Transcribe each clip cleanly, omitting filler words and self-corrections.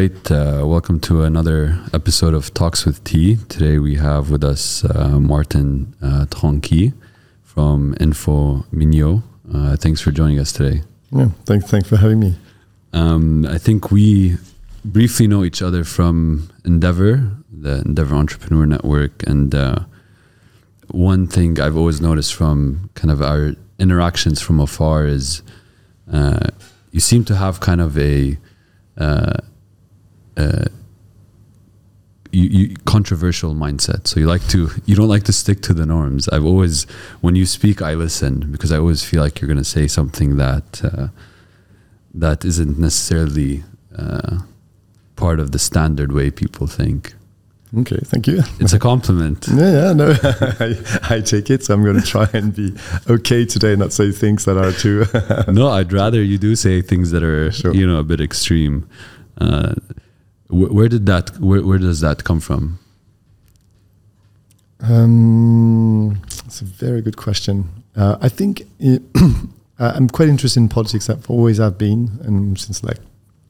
Great. Welcome to another episode of Talks with T. Today we have with us Martin Tronquit from Infomineo. Thanks for joining us today. Yeah, thanks for having me. I think we briefly know each other from Endeavor, the Endeavor Entrepreneur Network. And one thing I've always noticed from kind of our interactions from afar is you seem to have kind of a controversial mindset. So you don't like to stick to the norms. I've always, when you speak, I listen because I always feel like you're going to say something that that isn't necessarily part of the standard way people think. Okay, thank you. It's a compliment. No, I take it. So I'm going to try and be okay today, not say things that are too... No, I'd rather you do say things that are, sure, you know, a bit extreme. Where does that come from? It's a very good question. I think I'm quite interested in politics. I've always have been, and since like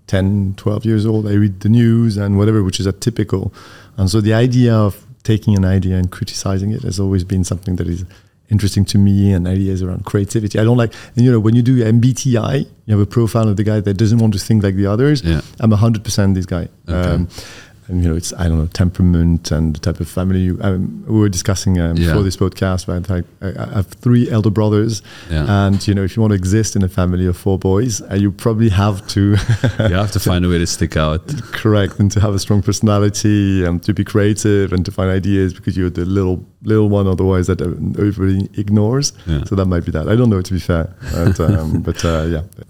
10, 12 years old, I read the news and whatever, which is atypical. And so the idea of taking an idea and criticizing it has always been something that is interesting to me, and ideas around creativity. I don't like, and you know, when you do MBTI, you have a profile of the guy that doesn't want to think like the others. Yeah. I'm 100% this guy. Okay. And you know, it's, I don't know, temperament and the type of family we were discussing before this podcast, but I have 3 elder brothers, and you know, if you want to exist in a family of 4 boys, you probably have to find a way to stick out. Correct. And to have a strong personality and to be creative and to find ideas, because you're the little one otherwise that everybody ignores. Yeah. So that might be that. I don't know, to be fair. But,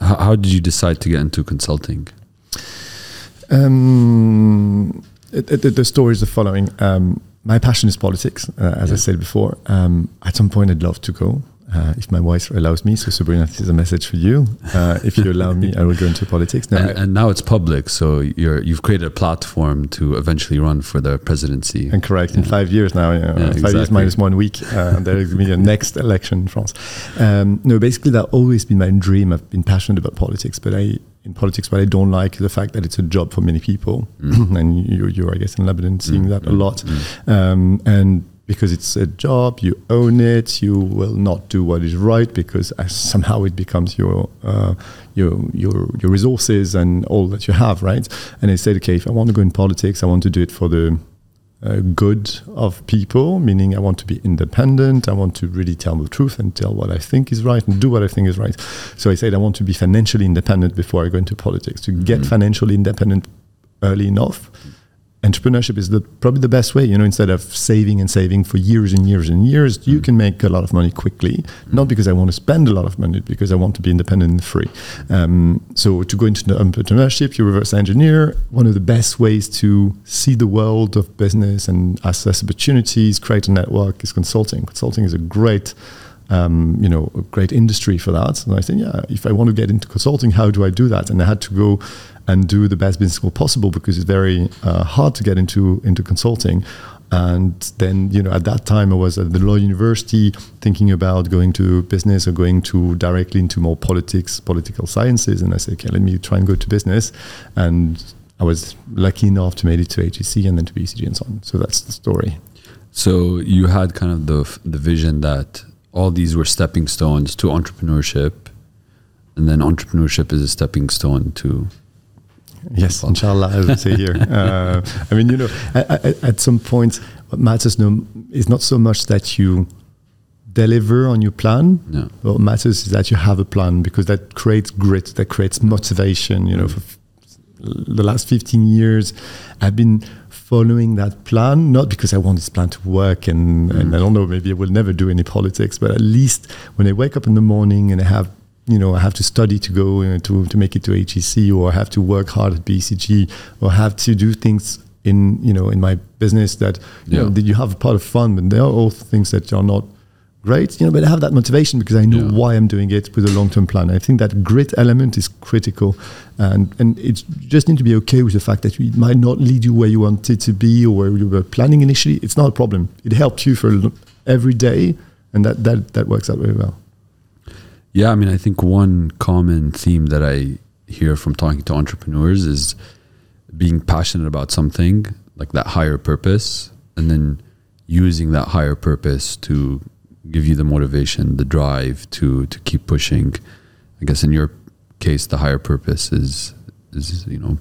How did you decide to get into consulting? The story is the following. My passion is politics, as I said before. At some point I'd love to go, if my wife allows me. So Sabrina, this is a message for you. If you allow me, I will go into politics. No, and now it's public, so you've created a platform to eventually run for the presidency. And correct, in 5 years now, you know, 5 years minus 1 week, there is going to be a next election in France. No, basically that's always been my dream. I've been passionate about politics, but I don't like the fact that it's a job for many people. Mm. And you're, I guess, in Lebanon seeing that a lot. Mm. And because it's a job, you own it, you will not do what is right because somehow it becomes your resources and all that you have, right? And I said, okay, if I want to go in politics, I want to do it for the good of people, meaning I want to be independent, I want to really tell the truth and tell what I think is right and do what I think is right. So I said I want to be financially independent before I go into politics. To get financially independent early enough, entrepreneurship is probably the best way. You know, instead of saving for years and years and years, you can make a lot of money quickly. Not because I want to spend a lot of money, because I want to be independent and free. So to go into entrepreneurship, you reverse engineer. One of the best ways to see the world of business and assess opportunities, create a network, is consulting. Consulting is a great, a great industry for that. And I said, if I want to get into consulting, how do I do that? And I had to go and do the best business school possible, because it's very hard to get into consulting. And then, you know, at that time I was at the law university thinking about going to business or going to directly into more political sciences. And I said, okay, let me try and go to business. And I was lucky enough to make it to HEC and then to BCG and so on. So that's the story. So you had kind of the vision that all these were stepping stones to entrepreneurship, and then entrepreneurship is a stepping stone to... Yes, inshallah, I would say here. I mean, you know, at some point, what matters is not so much that you deliver on your plan. No. What matters is that you have a plan, because that creates grit, that creates motivation. You know, for the last 15 years, I've been following that plan, not because I want this plan to work and I don't know, maybe I will never do any politics, but at least when I wake up in the morning and I have, you know, I have to study to go to make it to HEC, or I have to work hard at BCG, or have to do things in my business that you know that you have a part of fun, but they are all things that are not great, you know, but I have that motivation because I know why I'm doing it with a long-term plan. I think that grit element is critical, and it's just need to be okay with the fact that it might not lead you where you want it to be or where you were planning initially. It's not a problem. It helped you for every day, and that works out very well. Yeah, I mean, I think one common theme that I hear from talking to entrepreneurs is being passionate about something, like that higher purpose, and then using that higher purpose to give you the motivation, the drive to keep pushing. I guess in your case, the higher purpose is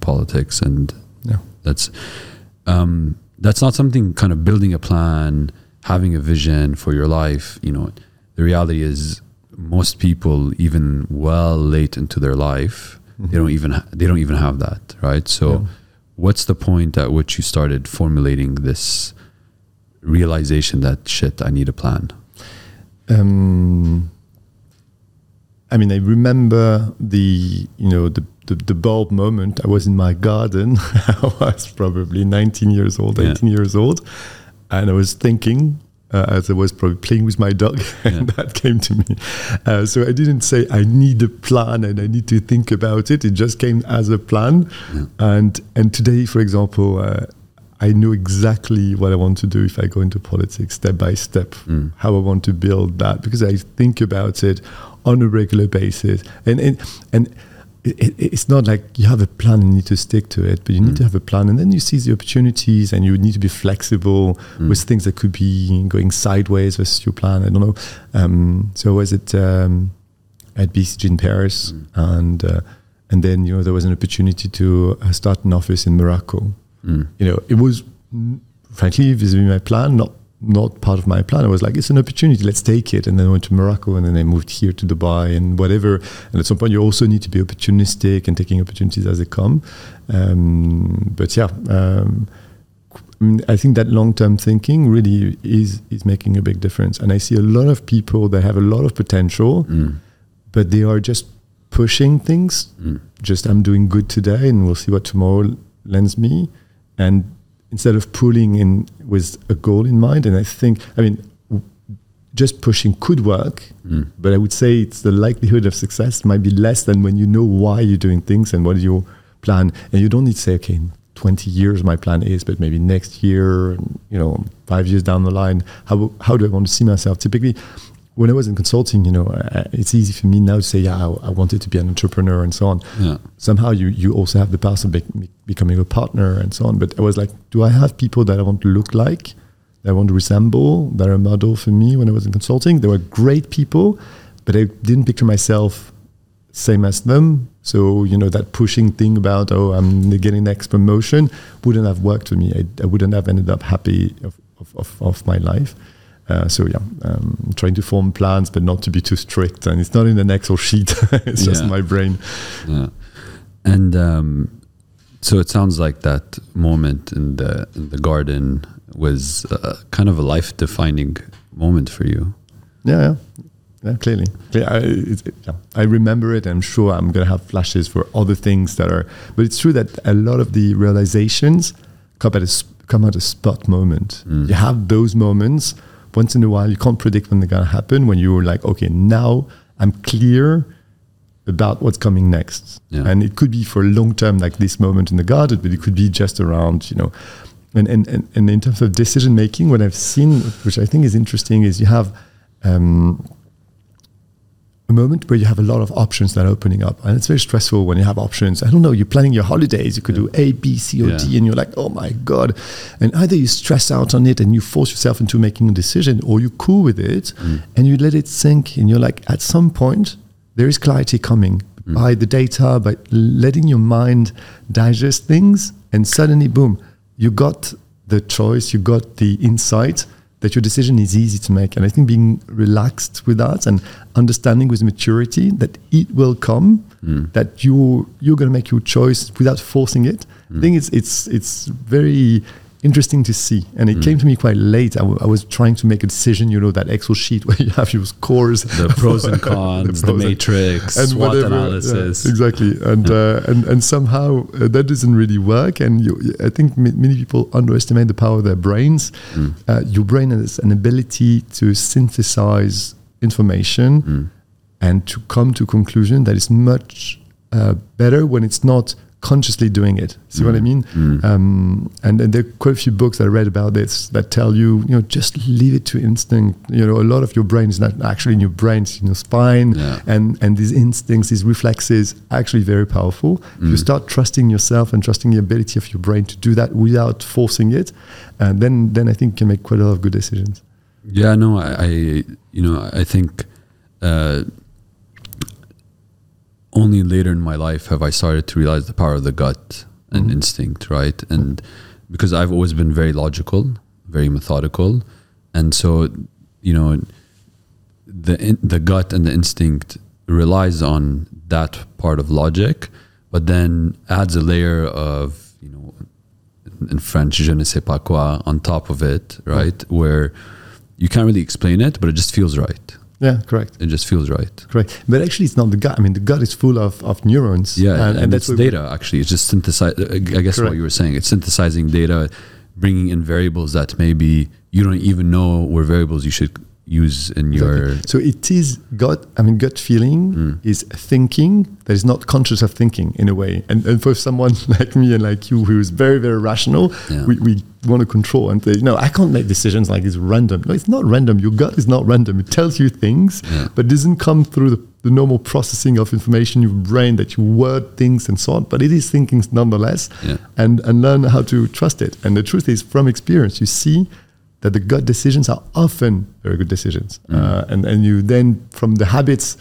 politics, and yeah, that's not something kind of building a plan, having a vision for your life. You know, the reality is most people, even well late into their life, mm-hmm. they don't even have that, right? So yeah. What's the point at which you started formulating this realization that shit, I need a plan? I remember the bulb moment. I was in my garden. I was probably 18 years old. And I was thinking, as I was probably playing with my dog, and that came to me. So I didn't say, I need a plan and I need to think about it. It just came as a plan. Yeah. And today, for example, I know exactly what I want to do if I go into politics, step by step, how I want to build that, because I think about it on a regular basis. And it's not like you have a plan and you need to stick to it, but you need to have a plan, and then you see the opportunities, and you need to be flexible with things that could be going sideways versus your plan. I don't know. So I was at BCG in Paris, and then there was an opportunity to start an office in Morocco. It was, frankly, vis-a-vis my plan, not part of my plan. I was like, it's an opportunity, let's take it. And then I went to Morocco, and then I moved here to Dubai and whatever. And at some point, you also need to be opportunistic and taking opportunities as they come. I think that long-term thinking really is making a big difference. And I see a lot of people that have a lot of potential, but they are just pushing things. Just, I'm doing good today, and we'll see what tomorrow lends me. And instead of pulling in with a goal in mind, and I think, just pushing could work, but I would say it's the likelihood of success might be less than when you know why you're doing things and what is your plan. And you don't need to say, okay, in 20 years my plan is, but maybe next year, 5 years down the line, how do I want to see myself? Typically, when I was in consulting, it's easy for me now to say, I wanted to be an entrepreneur and so on. Yeah. Somehow you also have the path of becoming a partner and so on. But I was like, do I have people that I want to look like, that I want to resemble, that are a model for me when I was in consulting? They were great people, but I didn't picture myself same as them. So, that pushing thing about, I'm getting the next promotion wouldn't have worked for me. I wouldn't have ended up happy of my life. Trying to form plans, but not to be too strict. And it's not in an Excel sheet. It's just my brain. Yeah. And so it sounds like that moment in the garden was kind of a life-defining moment for you. Yeah, clearly. I remember it. I'm sure I'm going to have flashes for other things that are... But it's true that a lot of the realizations come at a spot moment. You have those moments... Once in a while, you can't predict when they're going to happen, when you're like, okay, now I'm clear about what's coming next. Yeah. And it could be for long term, like this moment in the garden, but it could be just around, And in terms of decision making, what I've seen, which I think is interesting, is you have a moment where you have a lot of options that are opening up. And it's very stressful when you have options. I don't know, you're planning your holidays. You could do A, B, C, or D, and you're like, oh my God. And either you stress out on it and you force yourself into making a decision, or you're cool with it and you let it sink. And you're like, at some point, there is clarity coming by the data, by letting your mind digest things. And suddenly, boom, you got the choice, you got the insight that your decision is easy to make. And I think being relaxed with that and understanding with maturity that it will come, that you're going to make your choice without forcing it. I think it's very interesting to see. And it came to me quite late. I was trying to make a decision, that Excel sheet where you have your scores. The pros and cons, the matrix, and SWOT analysis. Yeah, exactly. And somehow that doesn't really work. And I think many people underestimate the power of their brains. Your brain has an ability to synthesize information and to come to a conclusion that is much better when it's not consciously doing it. See what I mean? And there are quite a few books I read about this that tell you, you know, just leave it to instinct. You know, a lot of your brain is not actually in your brain, it's in your spine. Yeah. And these instincts, these reflexes are actually very powerful. If you start trusting yourself and trusting the ability of your brain to do that without forcing it, and then I think you can make quite a lot of good decisions. Yeah, no, I you know, I think only later in my life have I started to realize the power of the gut and instinct, right? And because I've always been very logical, very methodical, and so, you know, the gut and the instinct relies on that part of logic, but then adds a layer of, you know, in French, je ne sais pas quoi, on top of it, right? Where you can't really explain it, but it just feels right. Yeah, correct. It just feels right. Correct. But actually, it's not the gut. I mean, the gut is full of neurons. Yeah, and that's data, actually. It's just synthesizing, I guess what you were saying. It's synthesizing data, bringing in variables that maybe you don't even know were variables you should use in your... So it is gut, I mean, gut feeling is thinking that is not conscious of thinking in a way. And for someone like me and like you who is very, very rational, we want to control and say, no, I can't make decisions like it's random. No, it's not random. Your gut is not random. It tells you things, but it doesn't come through the normal processing of information in your brain that you word things and so on, but it is thinking nonetheless, and learn how to trust it. And the truth is, from experience, you see that the gut decisions are often very good decisions. And you then, from the habits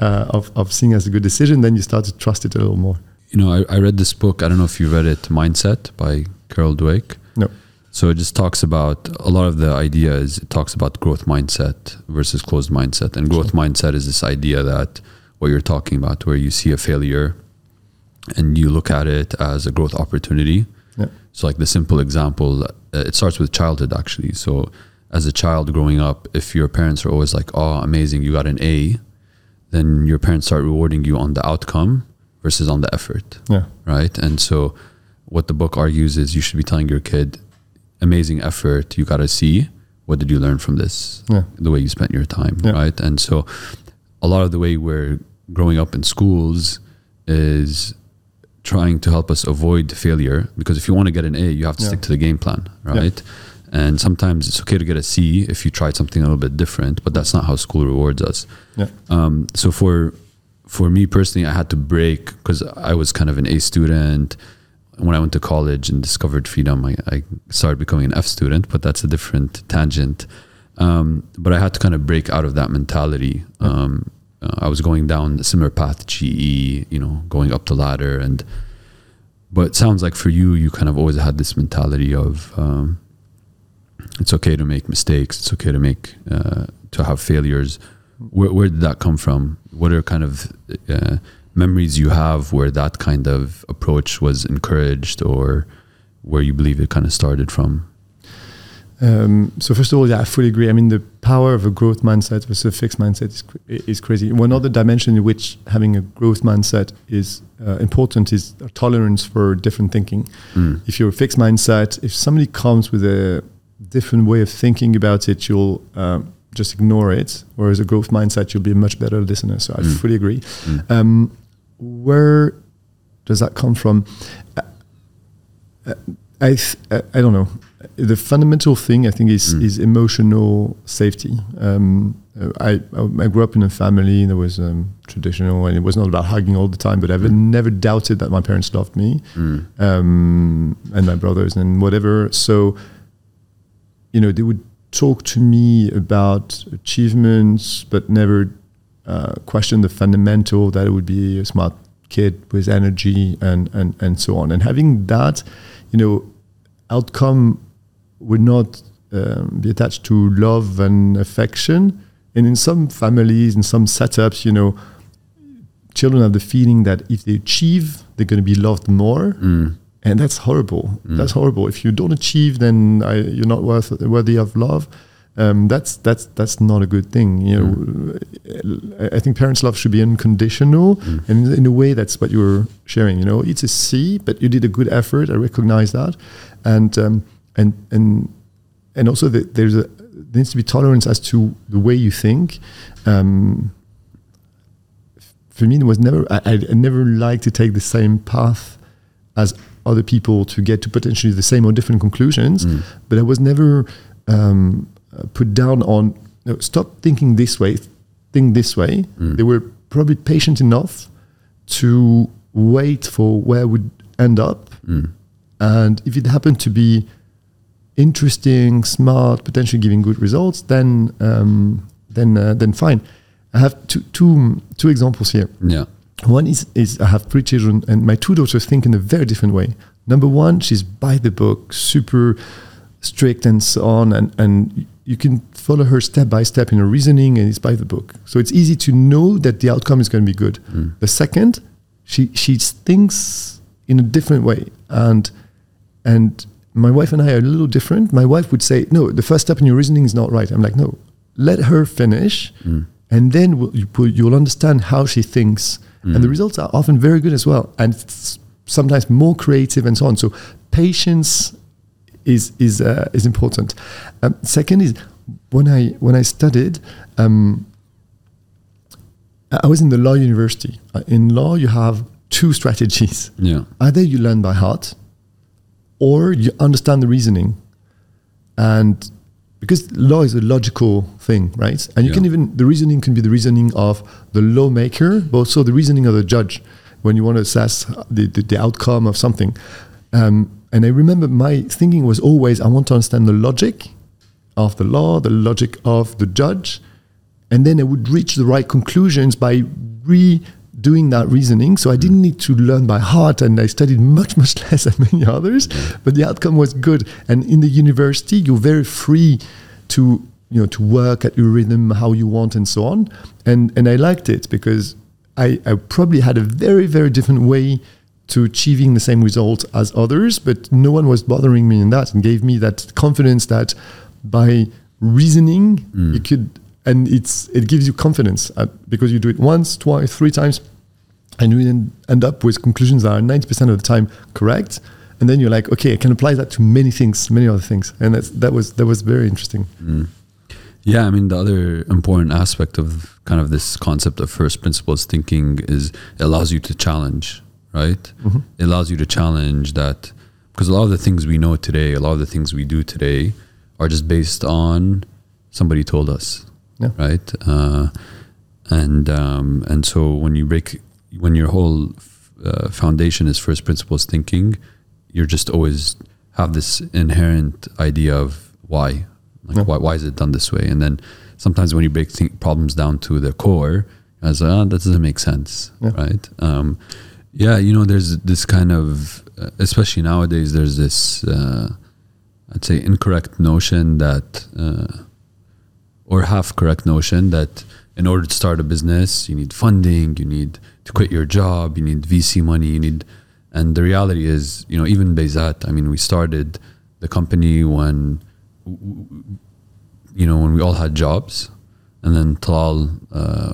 of seeing as a good decision, then you start to trust it a little more. You know, I read this book, I don't know if you read it, Mindset by Carol Dweck. No. So it just talks about, a lot of the ideas, it talks about growth mindset versus closed mindset. And growth mindset is this idea that what you're talking about, where you see a failure and you look at it as a growth opportunity. Yeah. So like the simple example, it starts with childhood actually. So as a child growing up, if your parents are always like, oh, amazing, you got an A, then your parents start rewarding you on the outcome versus on the effort, right? And so what the book argues is you should be telling your kid, amazing effort, you got a C, what did you learn from this? The way you spent your time, right? And so a lot of the way we're growing up in schools is trying to help us avoid failure, because if you want to get an A, you have to stick to the game plan, right? And sometimes it's okay to get a C if you tried something a little bit different, but that's not how school rewards us. So for me personally, I had to break, because I was kind of an A student. When I went to college and discovered freedom, I started becoming an F student, but that's a different tangent. But I had to kind of break out of that mentality. I was going down a similar path, GE, you know, going up the ladder. But it sounds like for you, you kind of always had this mentality of it's okay to make mistakes. It's okay to have failures. Where did that come from? What are kind of memories you have where that kind of approach was encouraged, or where you believe it kind of started from? So first of all, I fully agree. I mean, the power of a growth mindset versus a fixed mindset is crazy. One other dimension in which having a growth mindset is important is tolerance for different thinking. If you're a fixed mindset, if somebody comes with a different way of thinking about it, you'll just ignore it. Whereas a growth mindset, you'll be a much better listener. So I fully agree. Where does that come from? I don't know. The fundamental thing, I think, is emotional safety. I grew up in a family that was traditional, and it was not about hugging all the time, but I've never doubted that my parents loved me and my brothers and whatever. So, you know, they would talk to me about achievements, but never question the fundamental that it would be a smart kid with energy and so on. And having that, you know, outcome would not be attached to love and affection. And in some families, in some setups, you know, children have the feeling that if they achieve, they're going to be loved more. And that's horrible. That's horrible. If you don't achieve, then you're not worthy of love. That's not a good thing. You know, I think parents' love should be unconditional, and in a way, that's what you're sharing. You know, it's a C, but you did a good effort. I recognize that, and also there needs to be tolerance as to the way you think. For me, it was never. I never liked to take the same path as other people to get to potentially the same or different conclusions. Mm. But I was never put down on, no, stop thinking this way, think this way. Mm. They were probably patient enough to wait for where I would end up. Mm. And if it happened to be interesting, smart, potentially giving good results, then fine. I have two examples here. Yeah. One is I have three children, and my two daughters think in a very different way. Number one, she's by the book, super strict and so on, and you can follow her step by step in her reasoning, and it's by the book. So it's easy to know that the outcome is going to be good. Mm. The second, she thinks in a different way, and my wife and I are a little different. My wife would say, no, the first step in your reasoning is not right. I'm like, no, let her finish, and then you'll understand how she thinks. And the results are often very good as well, and sometimes more creative and so on. So patience is important. Second is when I studied, I was in the law university. In law, you have two strategies. Yeah. Either you learn by heart, or you understand the reasoning, and because law is a logical thing, right? And you can even, the reasoning can be the reasoning of the lawmaker, but also the reasoning of the judge when you want to assess the outcome of something. And I remember my thinking was always, I want to understand the logic of the law, the logic of the judge, and then I would reach the right conclusions by redoing that reasoning. So I didn't need to learn by heart, and I studied much, much less than many others, but the outcome was good. And in the university, you're very free to, you know, to work at your rhythm, how you want and so on. And I liked it because I probably had a very, very different way to achieving the same result as others, but no one was bothering me in that, and gave me that confidence that by reasoning, you could, and it gives you confidence because you do it once, twice, three times, and you end up with conclusions that are 90% of the time correct. And then you're like, okay, I can apply that to many things, many other things. And that was very interesting. Mm. Yeah, I mean, the other important aspect of kind of this concept of first principles thinking is it allows you to challenge, right? Mm-hmm. It allows you to challenge that, because a lot of the things we know today, a lot of the things we do today are just based on somebody told us. Yeah. Right. And so when your whole foundation is first principles thinking, you're just always have this inherent idea of why, like why is it done this way? And then sometimes when you break problems down to the core, as that doesn't make sense. Yeah. Right. You know, there's this kind of, especially nowadays, there's this, I'd say incorrect notion that, or half-correct notion that in order to start a business, you need funding, you need to quit your job, you need VC money, and the reality is, you know, even Bayzat, I mean, we started the company when we all had jobs, and then Talal,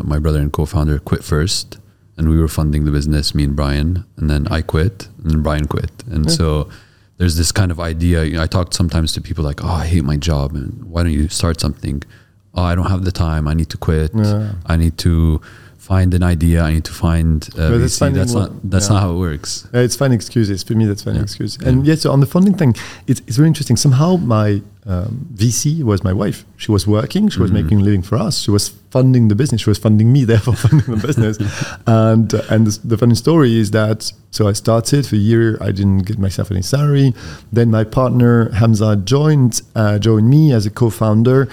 my brother and co-founder, quit first, and we were funding the business, me and Brian, and then I quit, and then Brian quit. And so there's this kind of idea, you know, I talk sometimes to people like, I hate my job, and why don't you start something? Oh, I don't have the time. I need to quit. Yeah. I need to find an idea. I need to find VC. That's not how it works. It's fine excuses. For me, that's fine excuses. And so on the funding thing, it's very interesting. Somehow my VC was my wife. She was working. She was making a living for us. She was funding the business. She was funding me, therefore funding the business. And the funny story is that, so I started for a year. I didn't get myself any salary. Then my partner, Hamza, joined me as a co-founder.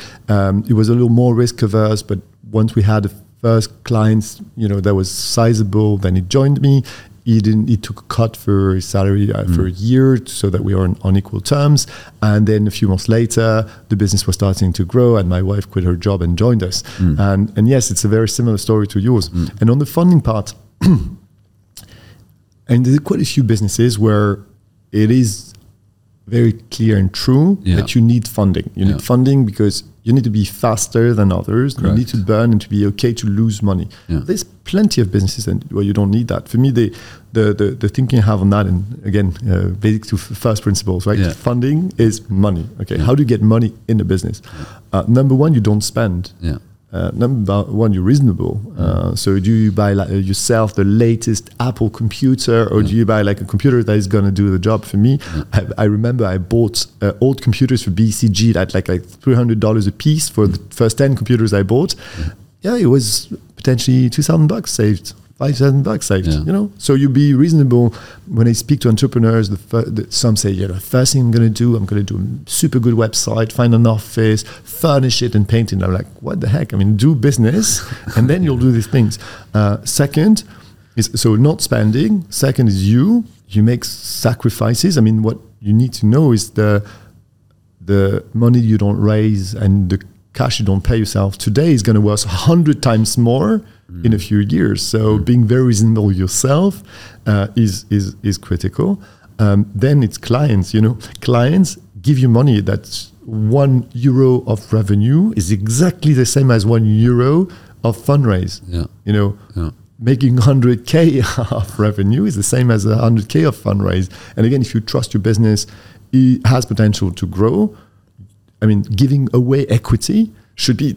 It was a little more risk averse, but once we had first clients, you know, that was sizable. Then he joined me. He took a cut for his salary for a year so that we were on equal terms. And then a few months later, the business was starting to grow, and my wife quit her job and joined us. And yes, it's a very similar story to yours. And on the funding part, and there's quite a few businesses where it is very clear and true that you need funding. You need funding because you need to be faster than others. Correct. You need to burn and to be okay to lose money. Yeah. There's plenty of businesses where you don't need that. For me, the thinking I have on that, and again, basic to first principles, right? Yeah. Funding is money. Okay, how do you get money in a business? Number one, you don't spend. Yeah. Number one, you're reasonable. So do you buy like yourself the latest Apple computer, or do you buy like a computer that is going to do the job for me? I remember I bought old computers for BCG at like $300 a piece for the first 10 computers I bought. Yeah, it was potentially $2,000 saved. $5,000 saved, you know? So you be reasonable. When I speak to entrepreneurs, some say, you know, first thing I'm going to do a super good website, find an office, furnish it and paint it. I'm like, what the heck? I mean, do business and then you'll do these things. Second is, so not spending. Second is you make sacrifices. I mean, what you need to know is the money you don't raise and the cash you don't pay yourself today is going to worth 100 times more in a few years. So being very reasonable yourself is critical. Then it's clients, you know. Clients give you money. That's €1 of revenue is exactly the same as €1 of fundraise. Yeah. You know, making 100K of revenue is the same as 100K of fundraise. And again, if you trust your business, it has potential to grow. I mean, giving away equity should be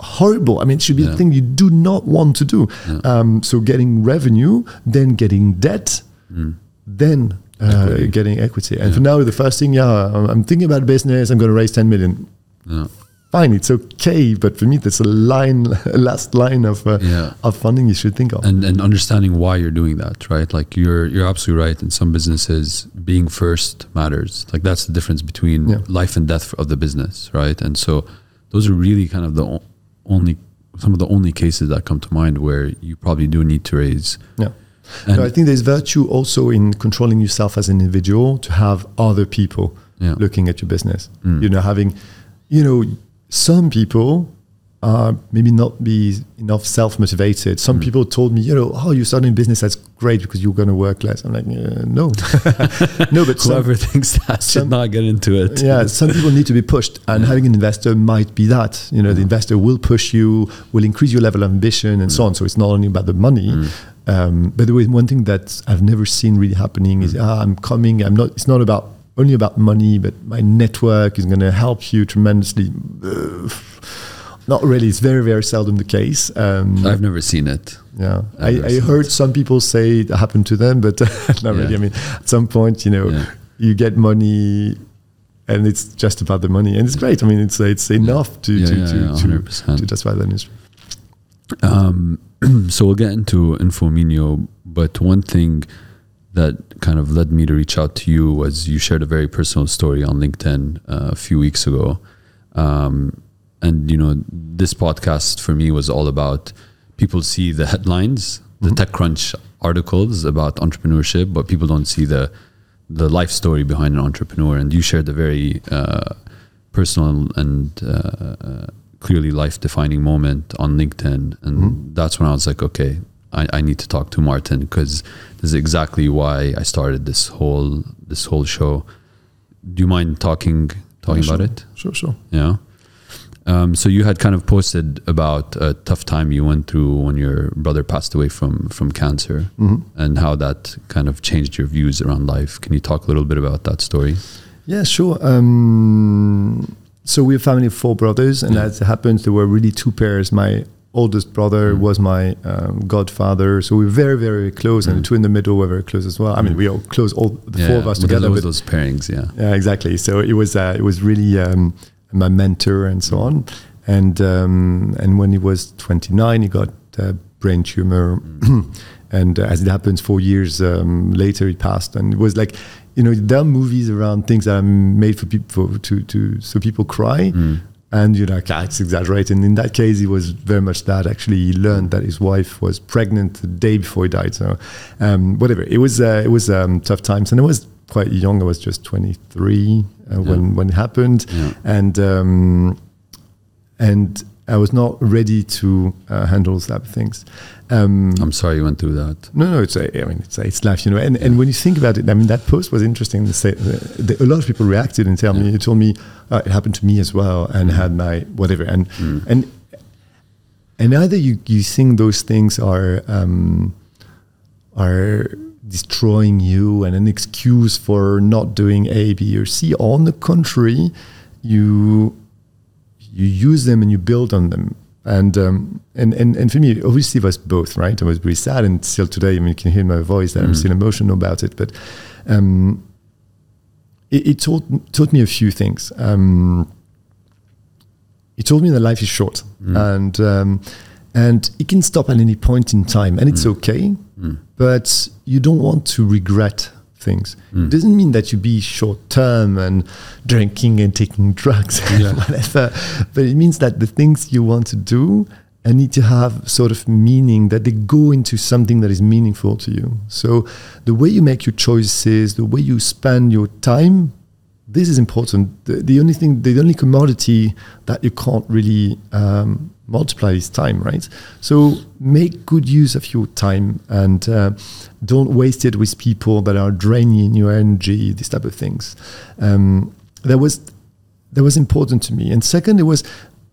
horrible. I mean, it should be the thing you do not want to do. So getting revenue, then getting debt, then equity. Getting equity. And for now, the first thing, I'm thinking about business, I'm going to raise 10 million. Fine, it's okay, but for me, that's a last line of funding you should think of. And understanding why you're doing that, right? Like you're absolutely right. In some businesses, being first matters. Like that's the difference between life and death of the business, right? And so those are really kind of some of the only cases that come to mind where you probably do need to raise. Yeah. No, I think there's virtue also in controlling yourself as an individual to have other people looking at your business. You know, having, you know, some people are maybe not be enough self-motivated. Some people told me, you know, oh, you're starting a business, that's great because you're going to work less. I'm like, no. No, but whoever thinks that should not get into it. Yeah, some people need to be pushed, and having an investor might be that. You know, the investor will push you, will increase your level of ambition and so on. So it's not only about the money. By the way, one thing that I've never seen really happening is, it's not about only about money, but my network is going to help you tremendously. Not really. It's very, very seldom the case. I've never seen it. Yeah. I heard some people say it happened to them, but not really. I mean, at some point, you know, you get money and it's just about the money. And it's great. I mean, it's enough to justify that industry. So we'll get into Infomineo, but one thing that kind of led me to reach out to you was you shared a very personal story on LinkedIn a few weeks ago. And, you know, this podcast for me was all about people see the headlines, the TechCrunch articles about entrepreneurship, but people don't see the life story behind an entrepreneur. And you shared a very personal and clearly life-defining moment on LinkedIn. And that's when I was like, okay, I need to talk to Martin, because this is exactly why I started this whole show. Do you mind talking about it? Sure. Yeah. So you had kind of posted about a tough time you went through when your brother passed away from cancer, and how that kind of changed your views around life. Can you talk a little bit about that story? Yeah, sure. So we're a family of four brothers, and as it happens, there were really two pairs. My oldest brother was my godfather, so we were very, very close, and the two in the middle were very close as well. I mean, we all close, all the four of us together. With those pairings, yeah, exactly. So it was really my mentor and so on. And when he was 29, he got a brain tumor, and as it happens, 4 years later he passed. And it was like, you know, there are movies around things that are made for people so people cry. And, you know, it's exaggerated. And in that case, he was very much that. Actually, he learned that his wife was pregnant the day before he died. So, whatever. It was tough times. And I was quite young. I was just 23 when it happened. Yeah. And I was not ready to handle that things. I'm sorry you went through that. No, it's life, you know. And when you think about it, I mean, that post was interesting. A lot of people reacted and told me it happened to me as well, and had my whatever. And either you think those things are destroying you and an excuse for not doing A, B, or C. On the contrary, you use them and you build on them. And for me, obviously, it was both, right? I was very sad, and still today, I mean, you can hear my voice that I'm still emotional about it. But it taught me a few things. It told me that life is short, and it can stop at any point in time, and it's okay. But you don't want to regret things. It doesn't mean that you be short-term and drinking and taking drugs and whatever, but it means that the things you want to do and need to have sort of meaning, that they go into something that is meaningful to you. So the way you make your choices, the way you spend your time, this is important. The only commodity that you can't really multiply is time, right? So make good use of your time, and don't waste it with people that are draining your energy, these type of things. That was important to me. And second, it was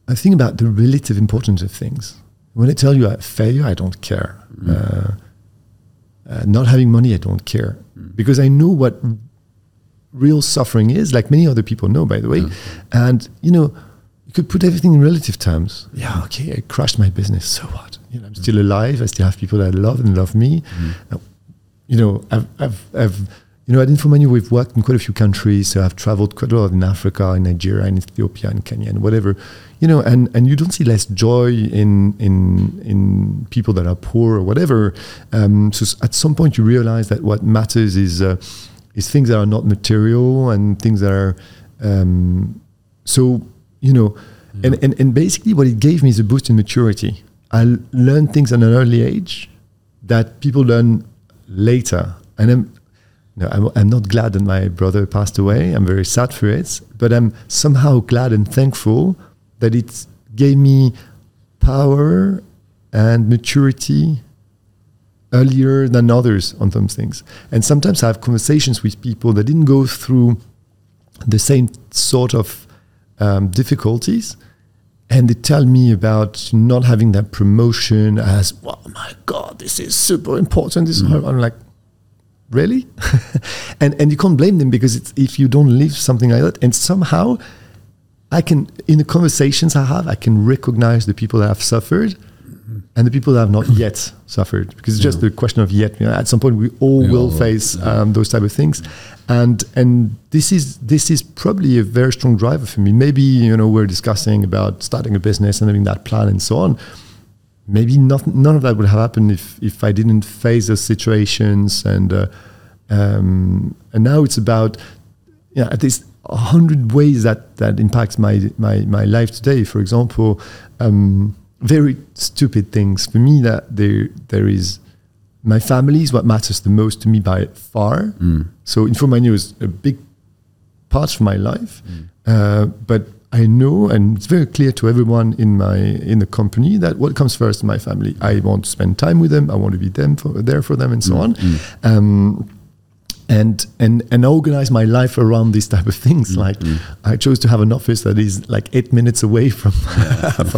I think about the relative importance of things. When I tell you I failure, I don't care. Not having money, I don't care, because I know what real suffering is, like many other people know, by the way. And you know, you could put everything in relative terms. Yeah, okay, I crashed my business, so what? You know, I'm still alive, I still have people that I love and love me. You know, I've at Infomineo, we've worked in quite a few countries, so I've traveled quite a lot in Africa, in Nigeria, in Ethiopia, in Kenya, and whatever. You know, and you don't see less joy in people that are poor or whatever. So at some point you realize that what matters is things that are not material, and things that are, and basically what it gave me is a boost in maturity. I learned things at an early age that people learn later. And I'm not glad that my brother passed away. I'm very sad for it, but I'm somehow glad and thankful that it gave me power and maturity earlier than others on some things. And sometimes I have conversations with people that didn't go through the same sort of difficulties, and they tell me about not having that promotion as, oh my God, this is super important. This is, I'm like, really? and you can't blame them, because it's, if you don't live something like that, and somehow I can, in the conversations I have, I can recognize the people that have suffered and the people that have not yet suffered, because it's just the question of yet. You know, at some point, we all will face those type of things, and this is probably a very strong driver for me. Maybe, you know, we're discussing about starting a business and having that plan and so on. Maybe none of that would have happened if I didn't face those situations, and now it's about, you know, at least 100 ways that impacts my life today. For example. Very stupid things for me, that there is, my family is what matters the most to me by far. So Infomineo is a big part of my life, but I know, and it's very clear to everyone in the company, that what comes first is my family. I want to spend time with them, I want to be there for them, and so on. And I organize my life around these type of things. I chose to have an office that is like 8 minutes away from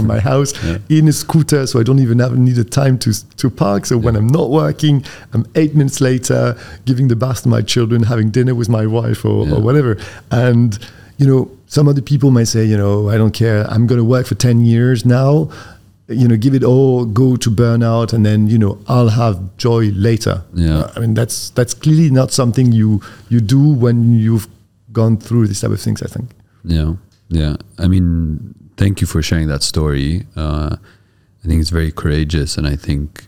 my house, in a scooter, so I don't even need the time to park. So when I'm not working, I'm 8 minutes later, giving the bath to my children, having dinner with my wife or whatever. And, you know, some other people might say, you know, I don't care, I'm going to work for 10 years now, you know, give it all, go to burnout, and then, you know, I'll have joy later. I mean, that's clearly not something you do when you've gone through these type of things, I think. Yeah. I mean, thank you for sharing that story. I think it's very courageous, and I think,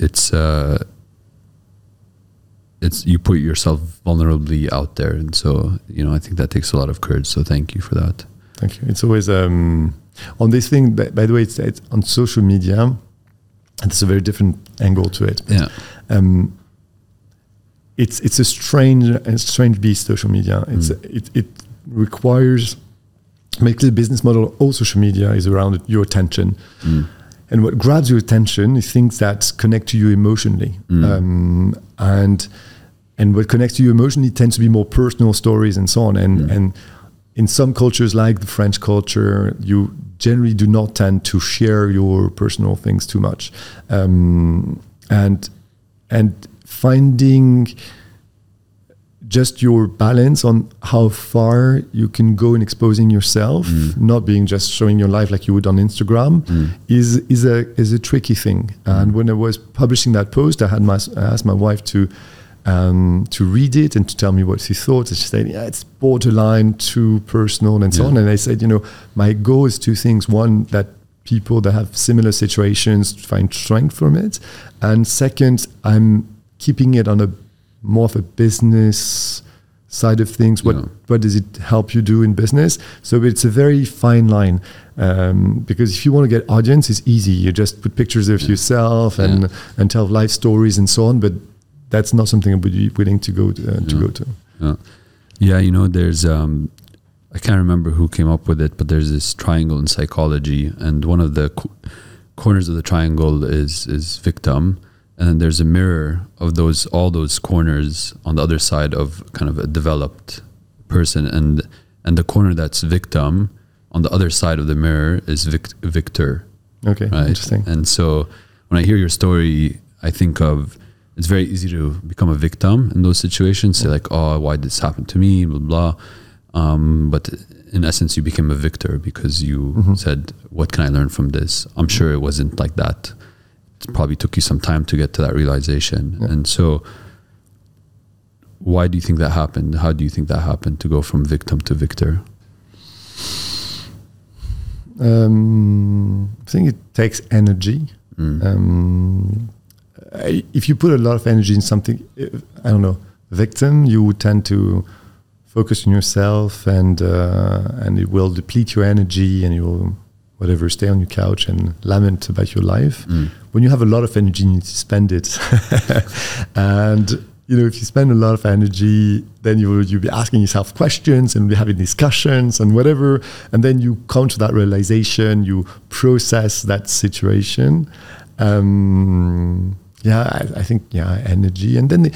it's you put yourself vulnerably out there, and so, you know, I think that takes a lot of courage. So thank you for that. Thank you. It's always on this thing. By the way, it's on social media. It's a very different angle to it. It's a strange beast, social media. It requires, basically, the business model. All social media is around your attention, and what grabs your attention is things that connect to you emotionally, and what connects to you emotionally tends to be more personal stories and so on, and in some cultures, like the French culture, you generally do not tend to share your personal things too much, and finding just your balance on how far you can go in exposing yourself, not being just showing your life like you would on Instagram, is a tricky thing. And when I was publishing that post, I asked my wife to read it and to tell me what she thought. And she said, yeah, it's borderline, too personal, and so on. And I said, you know, my goal is two things. One, that people that have similar situations find strength from it. And second, I'm keeping it on a more of a business side of things. What does it help you do in business? So it's a very fine line, because if you want to get audience, it's easy. You just put pictures of yourself and tell life stories and so on, but that's not something I would be willing to go to. Yeah. You know, there's, I can't remember who came up with it, but there's this triangle in psychology, and one of the corners of the triangle is victim. And then there's a mirror of all those corners on the other side of kind of a developed person, and the corner that's victim on the other side of the mirror is victor. Okay, right? Interesting. And so when I hear your story, I think of, it's very easy to become a victim in those situations. Say like, oh, why did this happen to me? Blah, blah. But in essence, you became a victor because you said, what can I learn from this? I'm sure it wasn't like that. It probably took you some time to get to that realization. Yeah. And so why do you think that happened? How do you think that happened to go from victim to victor? I think it takes energy. If you put a lot of energy in something, I don't know, victim, you would tend to focus on yourself, and it will deplete your energy, and you will stay on your couch and lament about your life. When you have a lot of energy, you need to spend it. And, you know, if you spend a lot of energy, then you'll be asking yourself questions and be having discussions and whatever. And then you come to that realization, you process that situation. I think energy. And then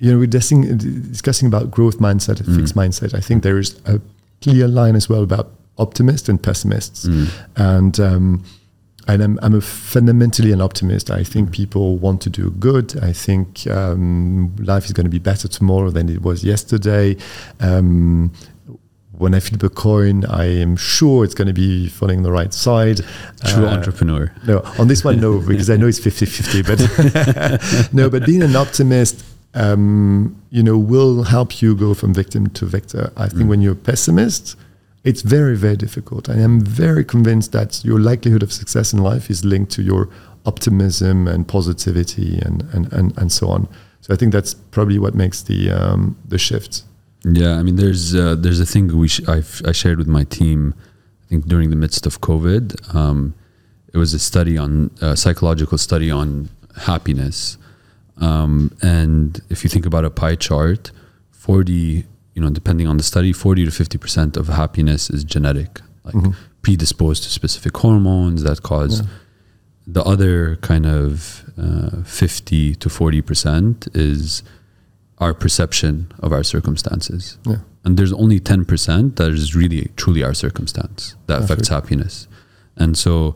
we're discussing about growth mindset, fixed mindset. I think there is a clear line as well about optimists and pessimists, and I'm fundamentally an optimist. I think people want to do good. I think life is going to be better tomorrow than it was yesterday. When I flip a coin, I am sure it's going to be falling on the right side. True entrepreneur. No, on this one, no, because I know it's 50-50. But no, but being an optimist, will help you go from victim to victor. I think when you're a pessimist, it's very, very difficult. I am very convinced that your likelihood of success in life is linked to your optimism and positivity and so on. So I think that's probably what makes the shift. Yeah, I mean, there's a thing I shared with my team, I think during the midst of COVID. It was a psychological study on happiness. And if you think about a pie chart, 40, depending on the study, 40 to 50% of happiness is genetic, like predisposed to specific hormones that cause. The other kind of 50 to 40% is our perception of our circumstances. Yeah. And there's only 10% that is really, truly our circumstance that affects happiness. And so,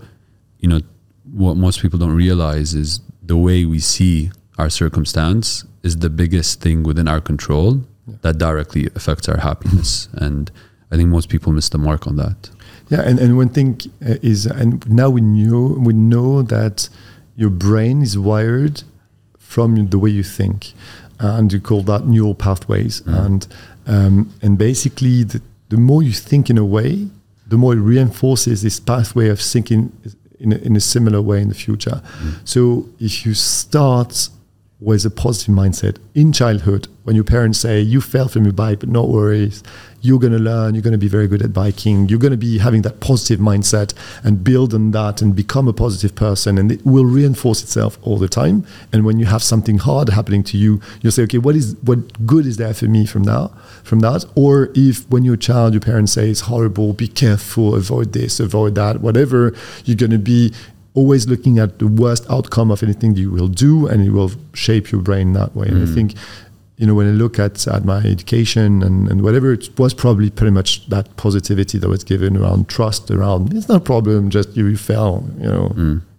what most people don't realize is the way we see our circumstance is the biggest thing within our control that directly affects our happiness. And I think most people miss the mark on that. Yeah, and one thing is, and now we know that your brain is wired from the way you think. And you call that neural pathways. And basically, the more you think in a way, the more it reinforces this pathway of thinking in a similar way in the future. So if you start with a positive mindset in childhood, when your parents say, you fell from your bike, but no worries, you're going to learn, you're going to be very good at biking, you're going to be having that positive mindset and build on that and become a positive person, and it will reinforce itself all the time. And when you have something hard happening to you, you'll say, okay, what good is there for me from that? Or if when you're a child, your parents say, it's horrible, be careful, avoid this, avoid that, whatever, you're going to be always looking at the worst outcome of anything that you will do, and it will shape your brain that way. And I think, when I look at my education and whatever, it was probably pretty much that positivity that was given around trust, around it's not a problem, just you fell,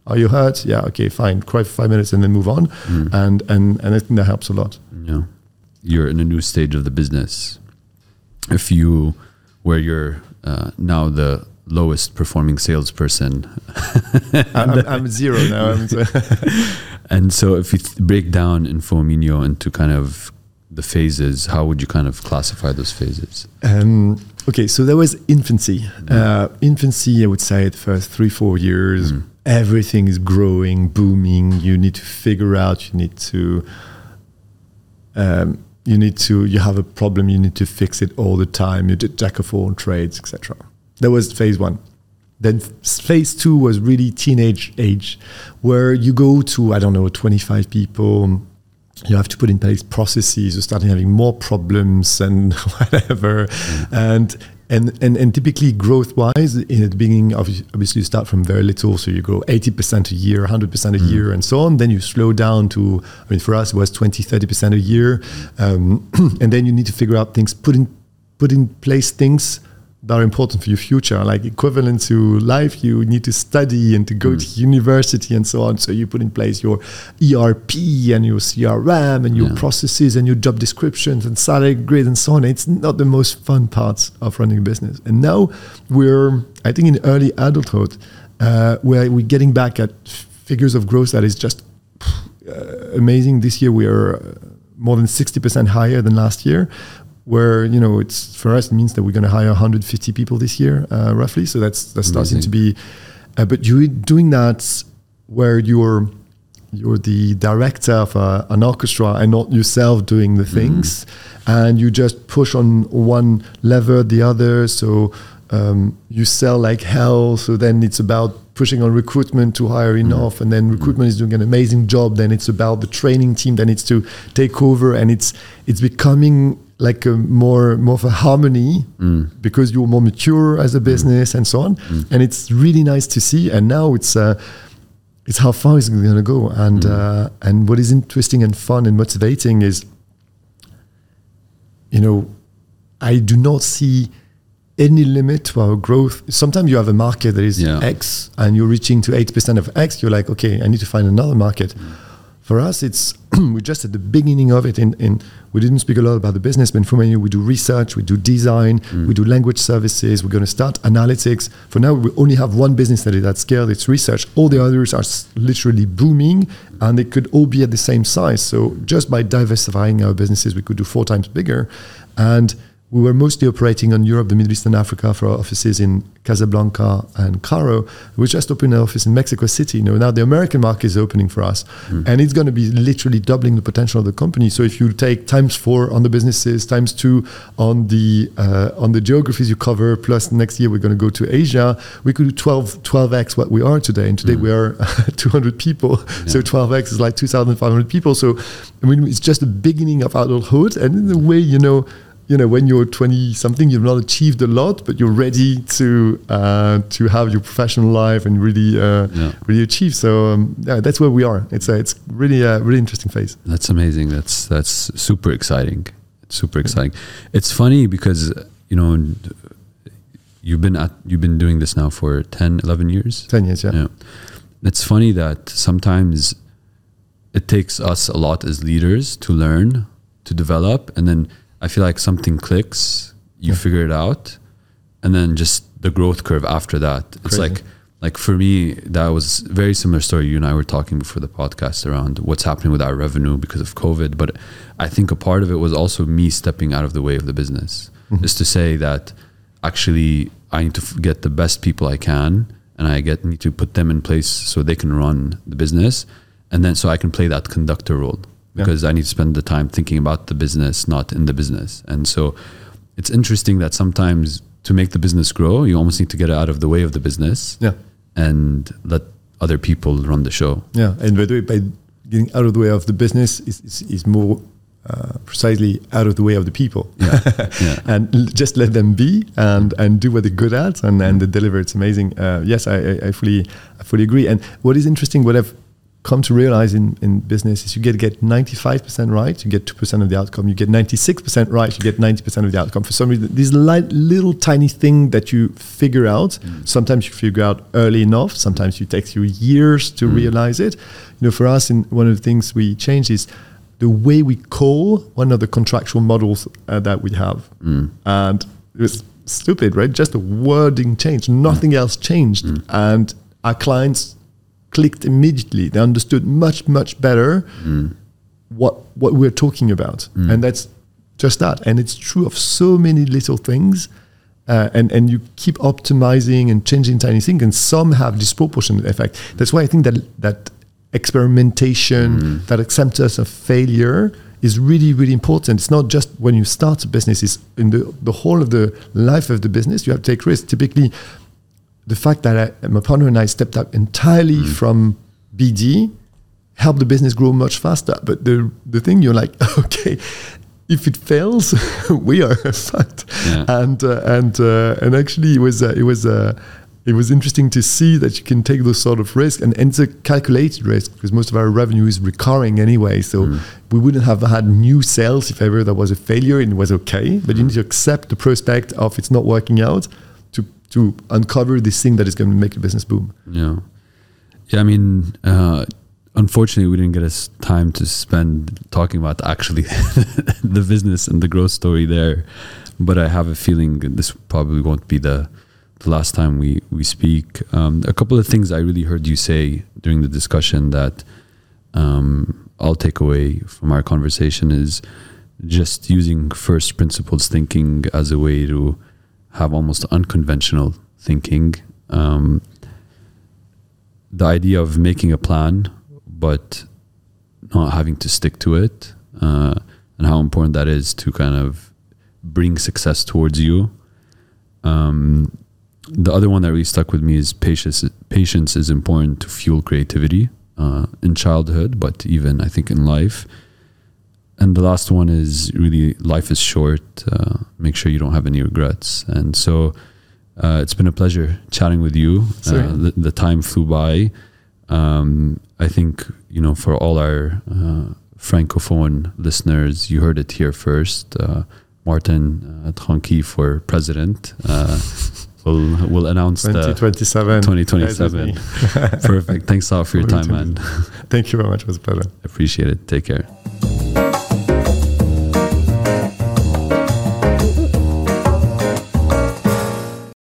Are you hurt? Yeah, okay, fine. Cry for 5 minutes and then move on. Mm. And I think that helps a lot. Yeah. You're in a new stage of the business. If you, where you're now the lowest performing salesperson. I'm zero now. And so if you break down Infomineo into kind of the phases, how would you kind of classify those phases? Okay, so there was infancy. Mm. Infancy, I would say, the first 3-4 years, everything is growing, booming. You need to figure out, you have a problem, you need to fix it all the time. You did jack of all trades, etc. That was phase one. Then phase two was really teenage age, where you go to, 25 people. You have to put in place processes. You start having more problems and whatever. Mm-hmm. And typically growth-wise, in the beginning, obviously you start from very little, so you grow 80% a year, 100% a year, and so on. Then you slow down to, for us it was 20, 30% a year. And then you need to figure out things, put in place things that are important for your future, like equivalent to life. You need to study and to go to university and so on. So you put in place your ERP and your CRM and your processes and your job descriptions and salary grid and so on. It's not the most fun parts of running a business. And now we're, I think, in early adulthood, where we're getting back at figures of growth that is just amazing. This year we are more than 60% higher than last year, where, it's, for us, it means that we're going to hire 150 people this year, roughly. So that's starting to be, but you're doing that where you're the director of an orchestra and not yourself doing the things, and you just push on one lever, the other. So you sell like hell. So then it's about pushing on recruitment to hire enough, and then recruitment is doing an amazing job. Then it's about the training team that needs to take over, and it's becoming like a more of a harmony because you're more mature as a business and so on. And it's really nice to see. And now it's how far it's going to go. And and what is interesting and fun and motivating is, I do not see any limit to our growth. Sometimes you have a market that is X and you're reaching to 8% of X. You're like, okay, I need to find another market. For us, it's we're just at the beginning of it. And we didn't speak a lot about the business, but for many, we do research, we do design, we do language services. We're going to start analytics. For now, we only have one business that is at scale. It's research. All the others are literally booming, and they could all be at the same size. So just by diversifying our businesses, we could do 4 times bigger. And we were mostly operating on Europe, the Middle East, and Africa for our offices in Casablanca and Cairo. We just opened an office in Mexico City. Now the American market is opening for us, and it's going to be literally doubling the potential of the company. So if you take ×4 on the businesses, ×2 on the geographies you cover, plus next year we're going to go to Asia, we could do 12x what we are today. And today we are 200 people. Yeah. So 12x is like 2,500 people. So it's just the beginning of adulthood, and in a way, when you're 20-something, you've not achieved a lot, but you're ready to have your professional life and really achieve. So that's where we are. It's really a really interesting phase. That's amazing. That's super exciting. It's super exciting. It's funny because you've been doing this now for 10, 11 years. 10 years, yeah. It's funny that sometimes it takes us a lot as leaders to learn, to develop, and then I feel like something clicks, you figure it out, and then just the growth curve after that. Crazy. It's like for me, that was a very similar story. You and I were talking before the podcast around what's happening with our revenue because of COVID. But I think a part of it was also me stepping out of the way of the business, is to say that actually I need to get the best people I can, and I need to put them in place so they can run the business. And then so I can play that conductor role. Because I need to spend the time thinking about the business, not in the business. And so it's interesting that sometimes to make the business grow, you almost need to get out of the way of the business and let other people run the show. Yeah, and by the way, by getting out of the way of the business is more precisely out of the way of the people. And just let them be and do what they're good at and they deliver. It's amazing. Yes, I fully agree. And what is interesting, what I've come to realize in business is you get 95% right, you get 2% of the outcome. You get 96% right, you get 90% of the outcome. For some reason, these little tiny thing that you figure out, sometimes you figure out early enough, sometimes it takes you years to realize it. You know, for us, one of the things we changed is the way we call one of the contractual models that we have. And it was stupid, right? Just the wording changed, nothing else changed. And our clients clicked immediately. They understood much better what we're talking about. And that's just that. And it's true of so many little things. And you keep optimizing and changing tiny things, and some have disproportionate effect. That's why I think that experimentation, that acceptance of failure is really, really important. It's not just when you start a business, it's in the whole of the life of the business, you have to take risks. Typically, the fact that my partner and I stepped up entirely from BD helped the business grow much faster. But the thing you're like, okay, if it fails, we are fucked. Yeah. And actually, it was interesting to see that you can take those sort of risks, and it's a calculated risk because most of our revenue is recurring anyway. So we wouldn't have had new sales if ever there was a failure, and it was okay. But you need to accept the prospect of it's not working out, to uncover this thing that is going to make the business boom. Yeah. I mean, unfortunately, we didn't get us time to spend talking about actually the business and the growth story there. But I have a feeling this probably won't be the last time we speak. A couple of things I really heard you say during the discussion that I'll take away from our conversation is just using first principles thinking as a way to have almost unconventional thinking. The idea of making a plan, but not having to stick to it, and how important that is to kind of bring success towards you. The other one that really stuck with me is patience. Patience is important to fuel creativity in childhood, but even I think in life. And the last one is really life is short. Make sure you don't have any regrets. And so it's been a pleasure chatting with you. The time flew by. I think, for all our Francophone listeners, you heard it here first. Martin Tronquit for president. We'll announce 2027. Perfect. Thanks a lot for your time, man. Thank you very much. It was a pleasure. Appreciate it. Take care.